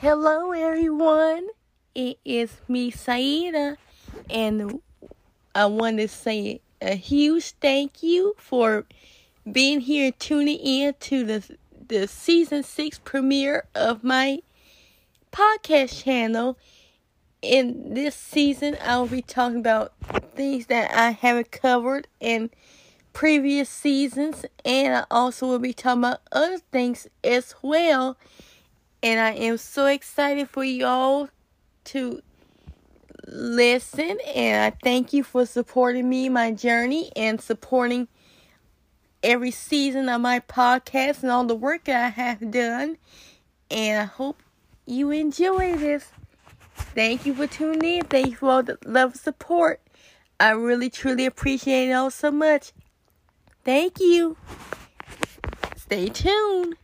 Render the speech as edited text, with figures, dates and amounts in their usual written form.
Hello everyone, it is me Saida, and I want to say a huge thank you for being here, tuning in to the season 6 premiere of my podcast channel. In this season, I'll be talking about things that I haven't covered in previous seasons, and I also will be talking about other things as well. And I am so excited for y'all to listen. And I thank you for supporting me, my journey, and supporting every season of my podcast and all the work that I have done. And I hope you enjoy this. Thank you for tuning in. Thank you for all the love and support. I really, truly appreciate it all so much. Thank you. Stay tuned.